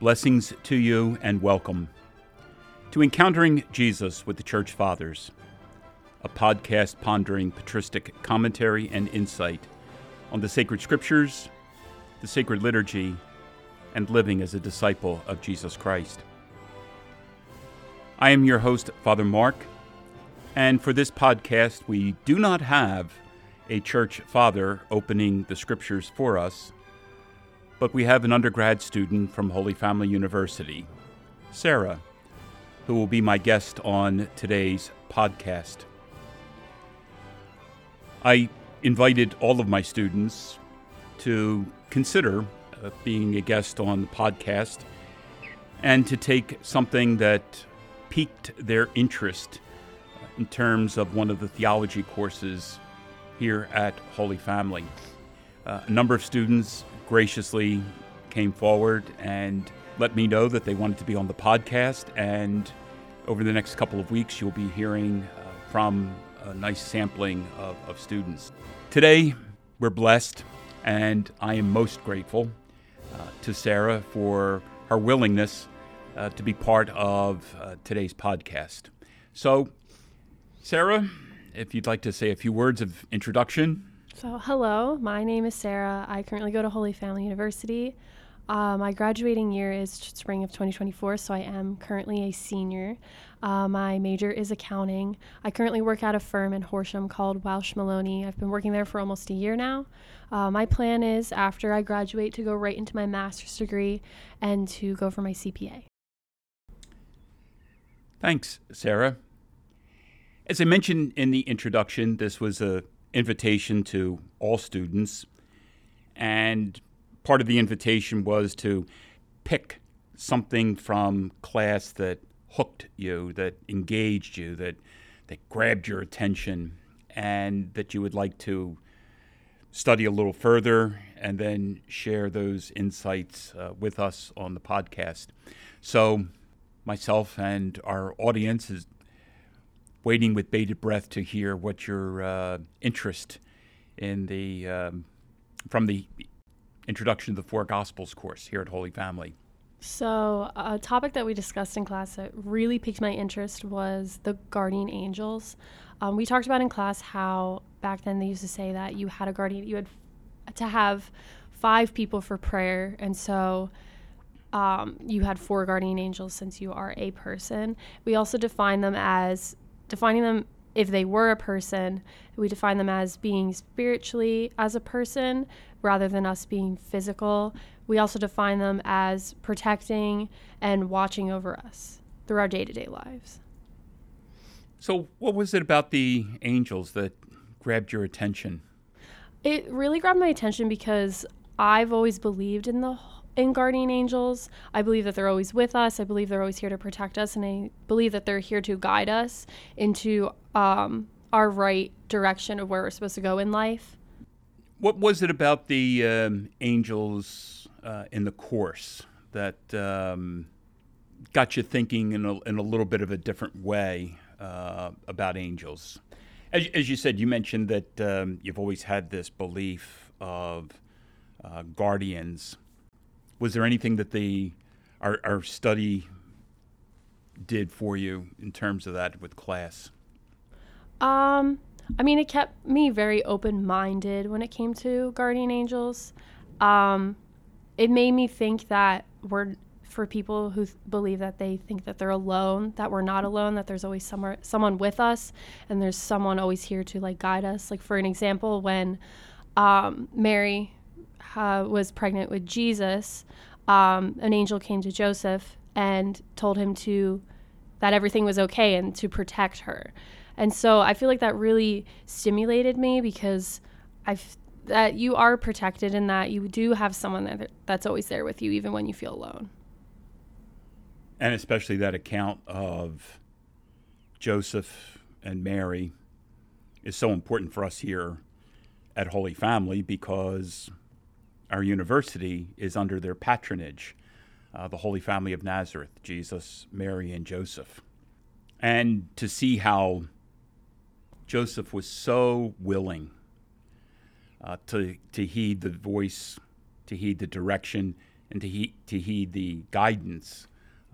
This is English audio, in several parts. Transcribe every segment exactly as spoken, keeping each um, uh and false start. Blessings to you and welcome to Encountering Jesus with the Church Fathers, a podcast pondering patristic commentary and insight on the sacred scriptures, the sacred liturgy, and living as a disciple of Jesus Christ. I am your host, Father Mark, and for this podcast, we do not have a church father opening the scriptures for us, but we have an undergrad student from Holy Family University, Sarah, who will be my guest on today's podcast. I invited all of my students to consider uh, being a guest on the podcast and to take something that piqued their interest in terms of one of the theology courses here at Holy Family. Uh, a number of students graciously came forward and let me know that they wanted to be on the podcast, and over the next couple of weeks you'll be hearing uh, from a nice sampling of, of students. Today we're blessed, and I am most grateful uh, to Sarah for her willingness uh, to be part of uh, today's podcast. So, Sarah, if you'd like to say a few words of introduction. So hello, my name is Sarah. I currently go to Holy Family University. Uh, my graduating year is spring of twenty twenty-four, so I am currently a senior. Uh, my major is accounting. I currently work at a firm in Horsham called Welsh Maloney. I've been working there for almost a year now. Uh, my plan is, after I graduate, to go right into my master's degree and to go for my C P A. Thanks, Sarah. As I mentioned in the introduction, this was a invitation to all students, and part of the invitation was to pick something from class that hooked you, that engaged you, that that grabbed your attention, and that you would like to study a little further and then share those insights uh, with us on the podcast. So myself and our audience is waiting with bated breath to hear what your uh, interest in the um, from the introduction to the Four Gospels course here at Holy Family. So a topic that we discussed in class that really piqued my interest was the guardian angels. Um, we talked about in class how back then they used to say that you had a guardian, you had to have five people for prayer, and so um, you had four guardian angels since you are a person. We also define them as Defining them, if they were a person, we define them as being spiritually as a person rather than us being physical. We also define them as protecting and watching over us through our day-to-day lives. So what was it about the angels that grabbed your attention? It really grabbed my attention because I've always believed in the in guardian angels. I believe that they're always with us. I believe they're always here to protect us, and I believe that they're here to guide us into um, our right direction of where we're supposed to go in life. What was it about the um, angels uh, in the course that um, got you thinking in a, in a little bit of a different way uh, about angels? As, as you said, you mentioned that um, you've always had this belief of uh, guardians. Was there anything that the our, our study did for you in terms of that with class? Um, I mean, it kept me very open-minded when it came to guardian angels. Um, it made me think that we're, for people who th- believe that they think that they're alone, that we're not alone, that there's always somewhere, someone with us, and there's someone always here to like guide us. Like for an example, when um, Mary Uh, was pregnant with Jesus, um, an angel came to Joseph and told him to that everything was okay and to protect her. And so I feel like that really stimulated me because I've that you are protected and that you do have someone that that's always there with you even when you feel alone. And especially that account of Joseph and Mary is so important for us here at Holy Family because our university is under their patronage, uh, the Holy Family of Nazareth, Jesus, Mary, and Joseph. And to see how Joseph was so willing uh, to, to heed the voice, to heed the direction and to, he, to heed the guidance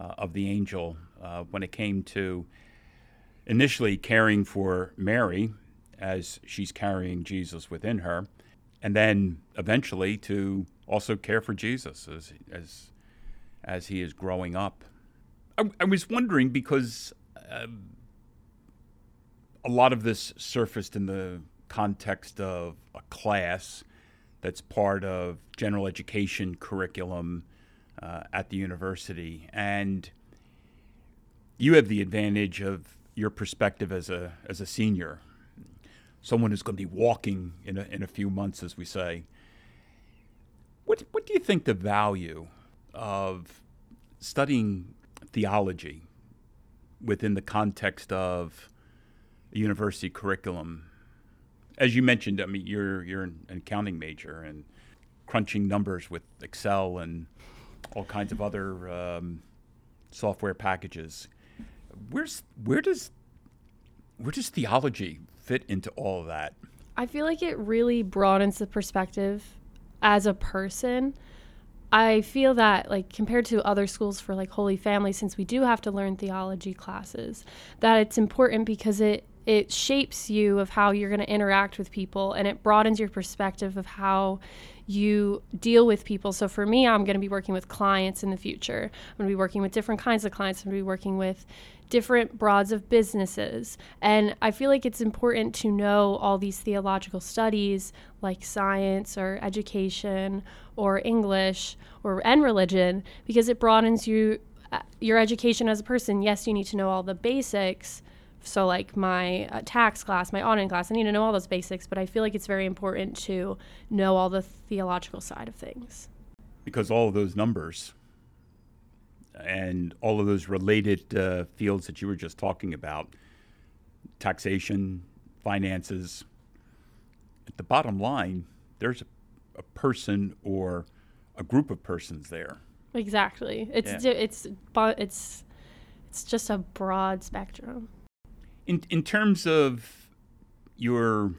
uh, of the angel uh, when it came to initially caring for Mary as she's carrying Jesus within her, and then eventually to also care for Jesus as as, as he is growing up. I, I was wondering, because uh, a lot of this surfaced in the context of a class that's part of general education curriculum uh, at the university, and you have the advantage of your perspective as a as a senior, someone who's going to be walking in a, in a few months, as we say. What what do you think the value of studying theology within the context of a university curriculum? As you mentioned, I mean, you're you're an accounting major and crunching numbers with Excel and all kinds of other um, software packages. Where's where does where does theology fit into all of that? I feel like it really broadens the perspective as a person. I feel that, like, compared to other schools for like Holy Family, since we do have to learn theology classes, that it's important because it it shapes you of how you're going to interact with people, and it broadens your perspective of how you deal with people. So for me, I'm going to be working with clients in the future. I'm going to be working with different kinds of clients. I'm going to be working with different broads of businesses. And I feel like it's important to know all these theological studies like science or education or English or and religion, because it broadens you, your education as a person. Yes, you need to know all the basics. So like my uh, tax class, my auditing class, I need to know all those basics, but I feel like it's very important to know all the theological side of things. Because all of those numbers and all of those related uh, fields that you were just talking about, taxation, finances, at the bottom line, there's a, a person or a group of persons there. Exactly. It's yeah. it's it's it's just a broad spectrum. In in terms of your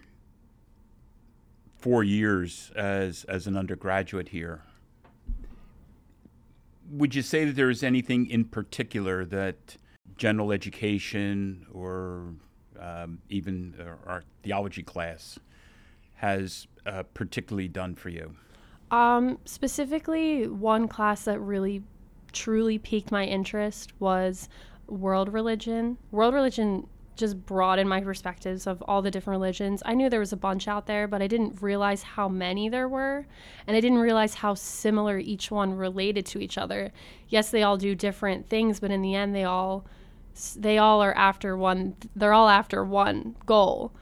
four years as as an undergraduate here, would you say that there is anything in particular that general education or um, even our theology class has uh, particularly done for you? Um, specifically, one class that really truly piqued my interest was world religion. World religion just broadened my perspectives of all the different religions. I knew there was a bunch out there, but I didn't realize how many there were, and I didn't realize how similar each one related to each other. Yes, they all do different things, but in the end, they all they all are after one. They're all after one goal,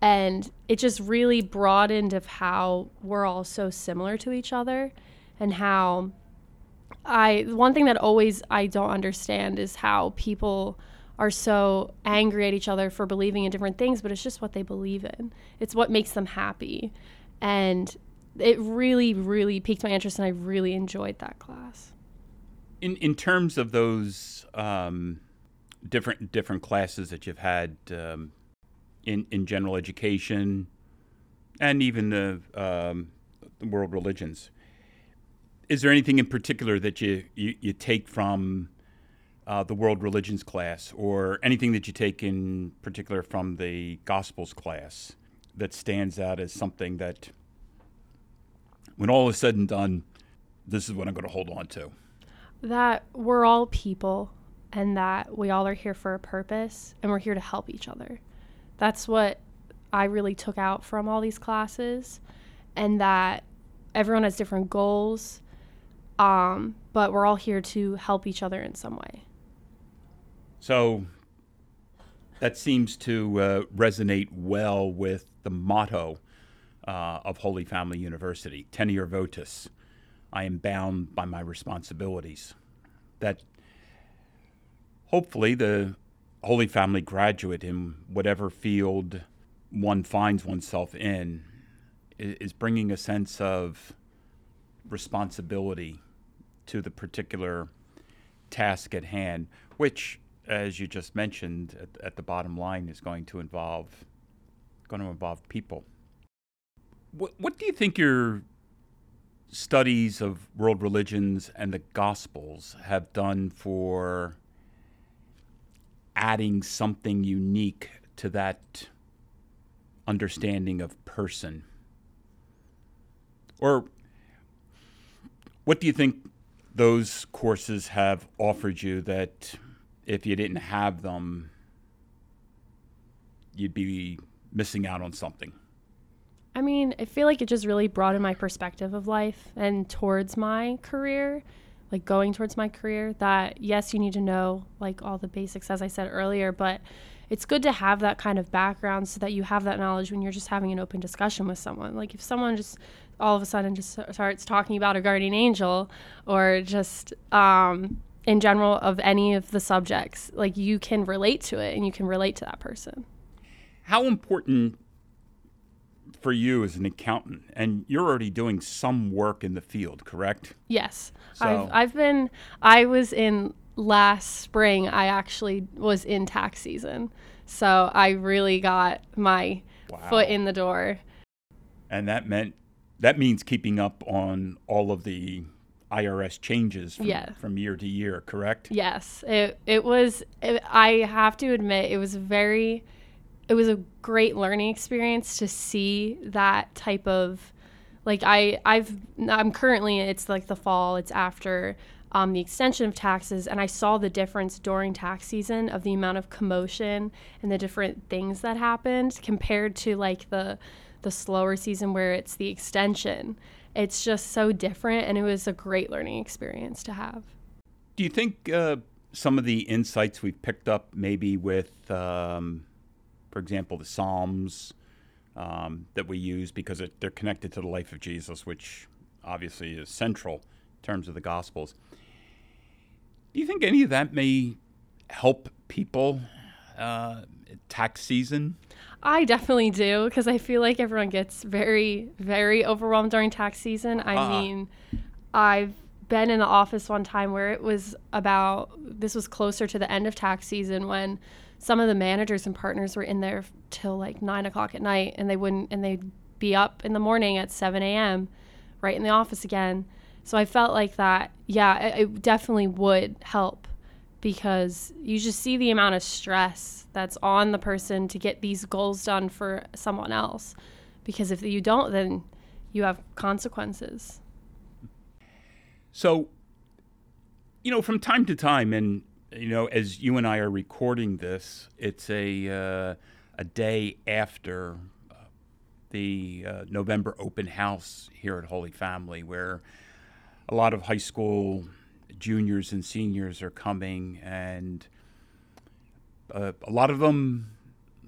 and it just really broadened of how we're all so similar to each other, and how I one thing that always I don't understand is how people are so angry at each other for believing in different things, but it's just what they believe in. It's what makes them happy. And it really, really piqued my interest, and I really enjoyed that class. In in terms of those um, different different classes that you've had um, in, in general education and even the, um, the world religions, is there anything in particular that you, you, you take from Uh, the world religions class, or anything that you take in particular from the Gospels class that stands out as something that, when all is said and done, this is what I'm going to hold on to? That we're all people, and that we all are here for a purpose, and we're here to help each other. That's what I really took out from all these classes, and that everyone has different goals, um, but we're all here to help each other in some way. So that seems to uh, resonate well with the motto uh, of Holy Family University, tenior votus, I am bound by my responsibilities. That hopefully the Holy Family graduate, in whatever field one finds oneself in, is bringing a sense of responsibility to the particular task at hand, which, as you just mentioned, at, at the bottom line is going to involve going to involve people. What what do you think your studies of world religions and the Gospels have done for adding something unique to that understanding of person? Or what do you think those courses have offered you that if you didn't have them, you'd be missing out on something? I mean, I feel like it just really broadened my perspective of life and towards my career, like going towards my career, that yes, you need to know like all the basics, as I said earlier, but it's good to have that kind of background so that you have that knowledge when you're just having an open discussion with someone. Like if someone just all of a sudden just starts talking about a guardian angel or just um, in general of any of the subjects, like you can relate to it and you can relate to that person. How important for you as an accountant, and you're already doing some work in the field, correct? Yes. So. I've, I've been, I was in last spring, I actually was in tax season. So I really got my wow. foot in the door. And that meant, that means keeping up on all of the I R S changes from, yeah. from year to year, correct? Yes. It, it was, it, I have to admit, it was very... it was a great learning experience to see that type of, like I, I've, I'm currently, it's like the fall, it's after um, the extension of taxes. And I saw the difference during tax season of the amount of commotion and the different things that happened compared to like the, the slower season where it's the extension. It's just so different. And it was a great learning experience to have. Do you think uh, some of the insights we've picked up maybe with, um, for example, the Psalms um, that we use because it, they're connected to the life of Jesus, which obviously is central in terms of the Gospels. Do you think any of that may help people uh, tax season? I definitely do, because I feel like everyone gets very, very overwhelmed during tax season. I uh-huh. mean, I've been in the office one time where it was about, this was closer to the end of tax season when some of the managers and partners were in there till like nine o'clock at night, and they wouldn't, and they'd be up in the morning at seven a.m. right in the office again. So I felt like that, yeah, it, it definitely would help, because you just see the amount of stress that's on the person to get these goals done for someone else, because if you don't, then you have consequences. So, you know, from time to time, and you know, as you and I are recording this, it's a uh, a day after uh, the uh, November open house here at Holy Family, where a lot of high school juniors and seniors are coming, and uh, a lot of them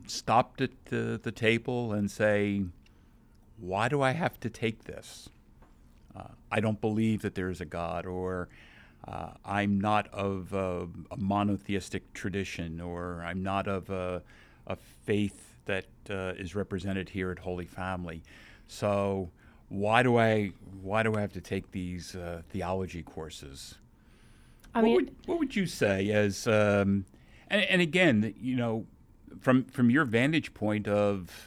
stopped at the, the table and say, "Why do I have to take this? Uh, I don't believe that there is a God," or Uh, I'm not of a, a monotheistic tradition, or I'm not of a, a faith that uh, is represented here at Holy Family. So why do I why do I have to take these uh, theology courses? I mean, what would, what would you say as um, and, and again, you know, from from your vantage point of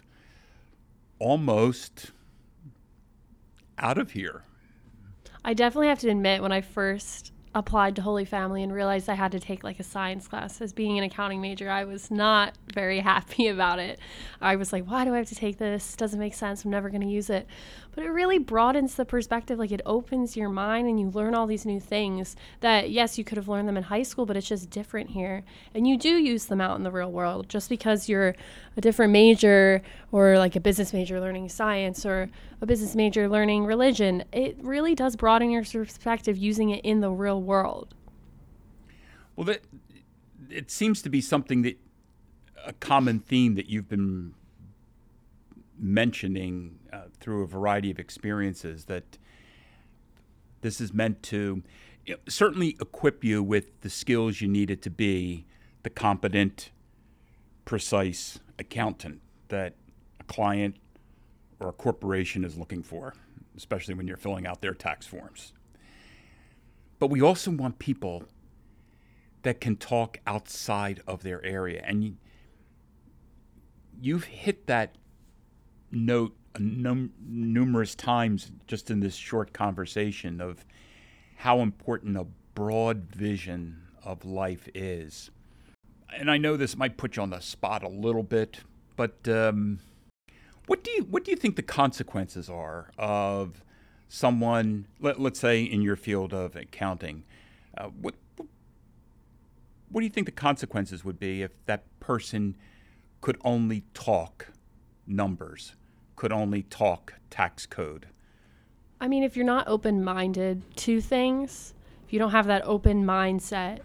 almost out of here? I definitely have to admit, when I first applied to Holy Family and realized I had to take like a science class as being an accounting major, I was not very happy about it. I was like, why do I have to take this? It doesn't make sense. I'm never going to use it. But it really broadens the perspective. Like it opens your mind and you learn all these new things that, yes, you could have learned them in high school, but it's just different here. And you do use them out in the real world. Just because you're a different major, or like a business major learning science, or a business major learning religion, it really does broaden your perspective using it in the real world. Well, that it seems to be something that a common theme that you've been mentioning uh, through a variety of experiences, that this is meant to you know, certainly equip you with the skills you needed to be the competent, precise accountant that a client or a corporation is looking for, especially when you're filling out their tax forms. But we also want people that can talk outside of their area. And you, you've hit that note num- numerous times just in this short conversation of how important a broad vision of life is. And I know this might put you on the spot a little bit, but um, what do you what do you think the consequences are of someone, let, let's say in your field of accounting, uh, what what do you think the consequences would be if that person could only talk numbers, could only talk tax code? I mean, if you're not open-minded to things, if you don't have that open mindset,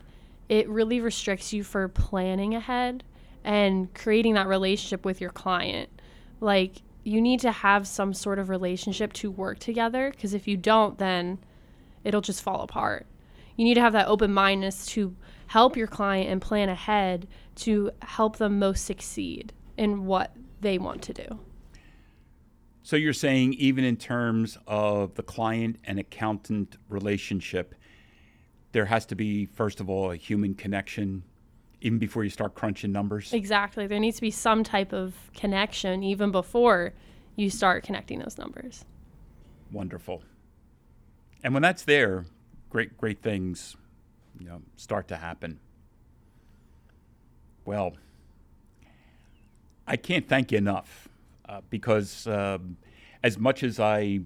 it really restricts you for planning ahead and creating that relationship with your client. Like, you need to have some sort of relationship to work together, because if you don't, then it'll just fall apart. You need to have that open-mindedness to help your client and plan ahead to help them most succeed in what they want to do. So you're saying even in terms of the client and accountant relationship, there has to be, first of all, a human connection even before you start crunching numbers? Exactly. There needs to be some type of connection even before you start connecting those numbers. Wonderful. And when that's there, great, great things, you know, start to happen. Well, I can't thank you enough. Uh, because uh, as much as I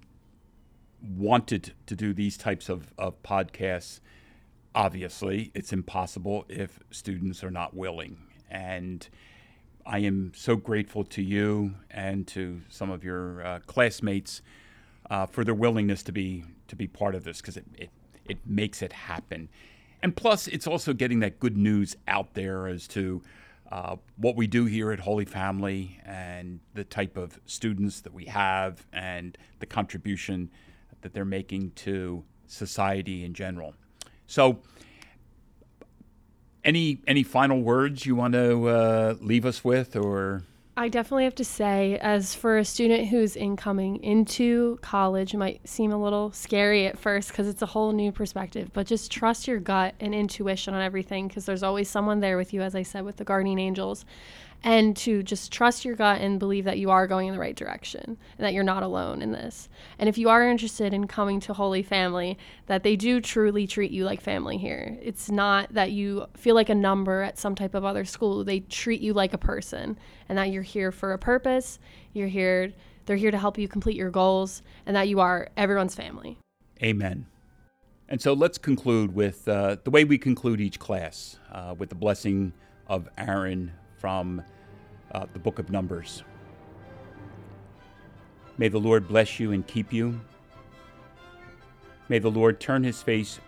wanted to do these types of, of podcasts, obviously it's impossible if students are not willing. And I am so grateful to you and to some of your uh, classmates uh, for their willingness to be to be part of this, because it, it, it makes it happen. And plus, it's also getting that good news out there as to Uh, what we do here at Holy Family and the type of students that we have and the contribution that they're making to society in general. So any any final words you want to uh, leave us with? Or I definitely have to say, as for a student who's incoming into college, it might seem a little scary at first because it's a whole new perspective, but just trust your gut and intuition on everything, because there's always someone there with you, as I said, with the Guardian Angels, and to just trust your gut and believe that you are going in the right direction and that you're not alone in this. And if you are interested in coming to Holy Family, that they do truly treat you like family here. It's not that you feel like a number at some type of other school. They treat you like a person, and that you're here for a purpose. You're here, they're here to help you complete your goals, and that you are everyone's family. Amen. And so let's conclude with uh, the way we conclude each class, uh, with the blessing of Aaron from uh, the book of Numbers. May the Lord bless you and keep you. May the Lord turn his face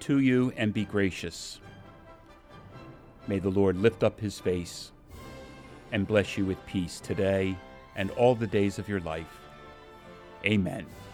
to you and be gracious. May the Lord lift up his face and bless you with peace today and all the days of your life. Amen.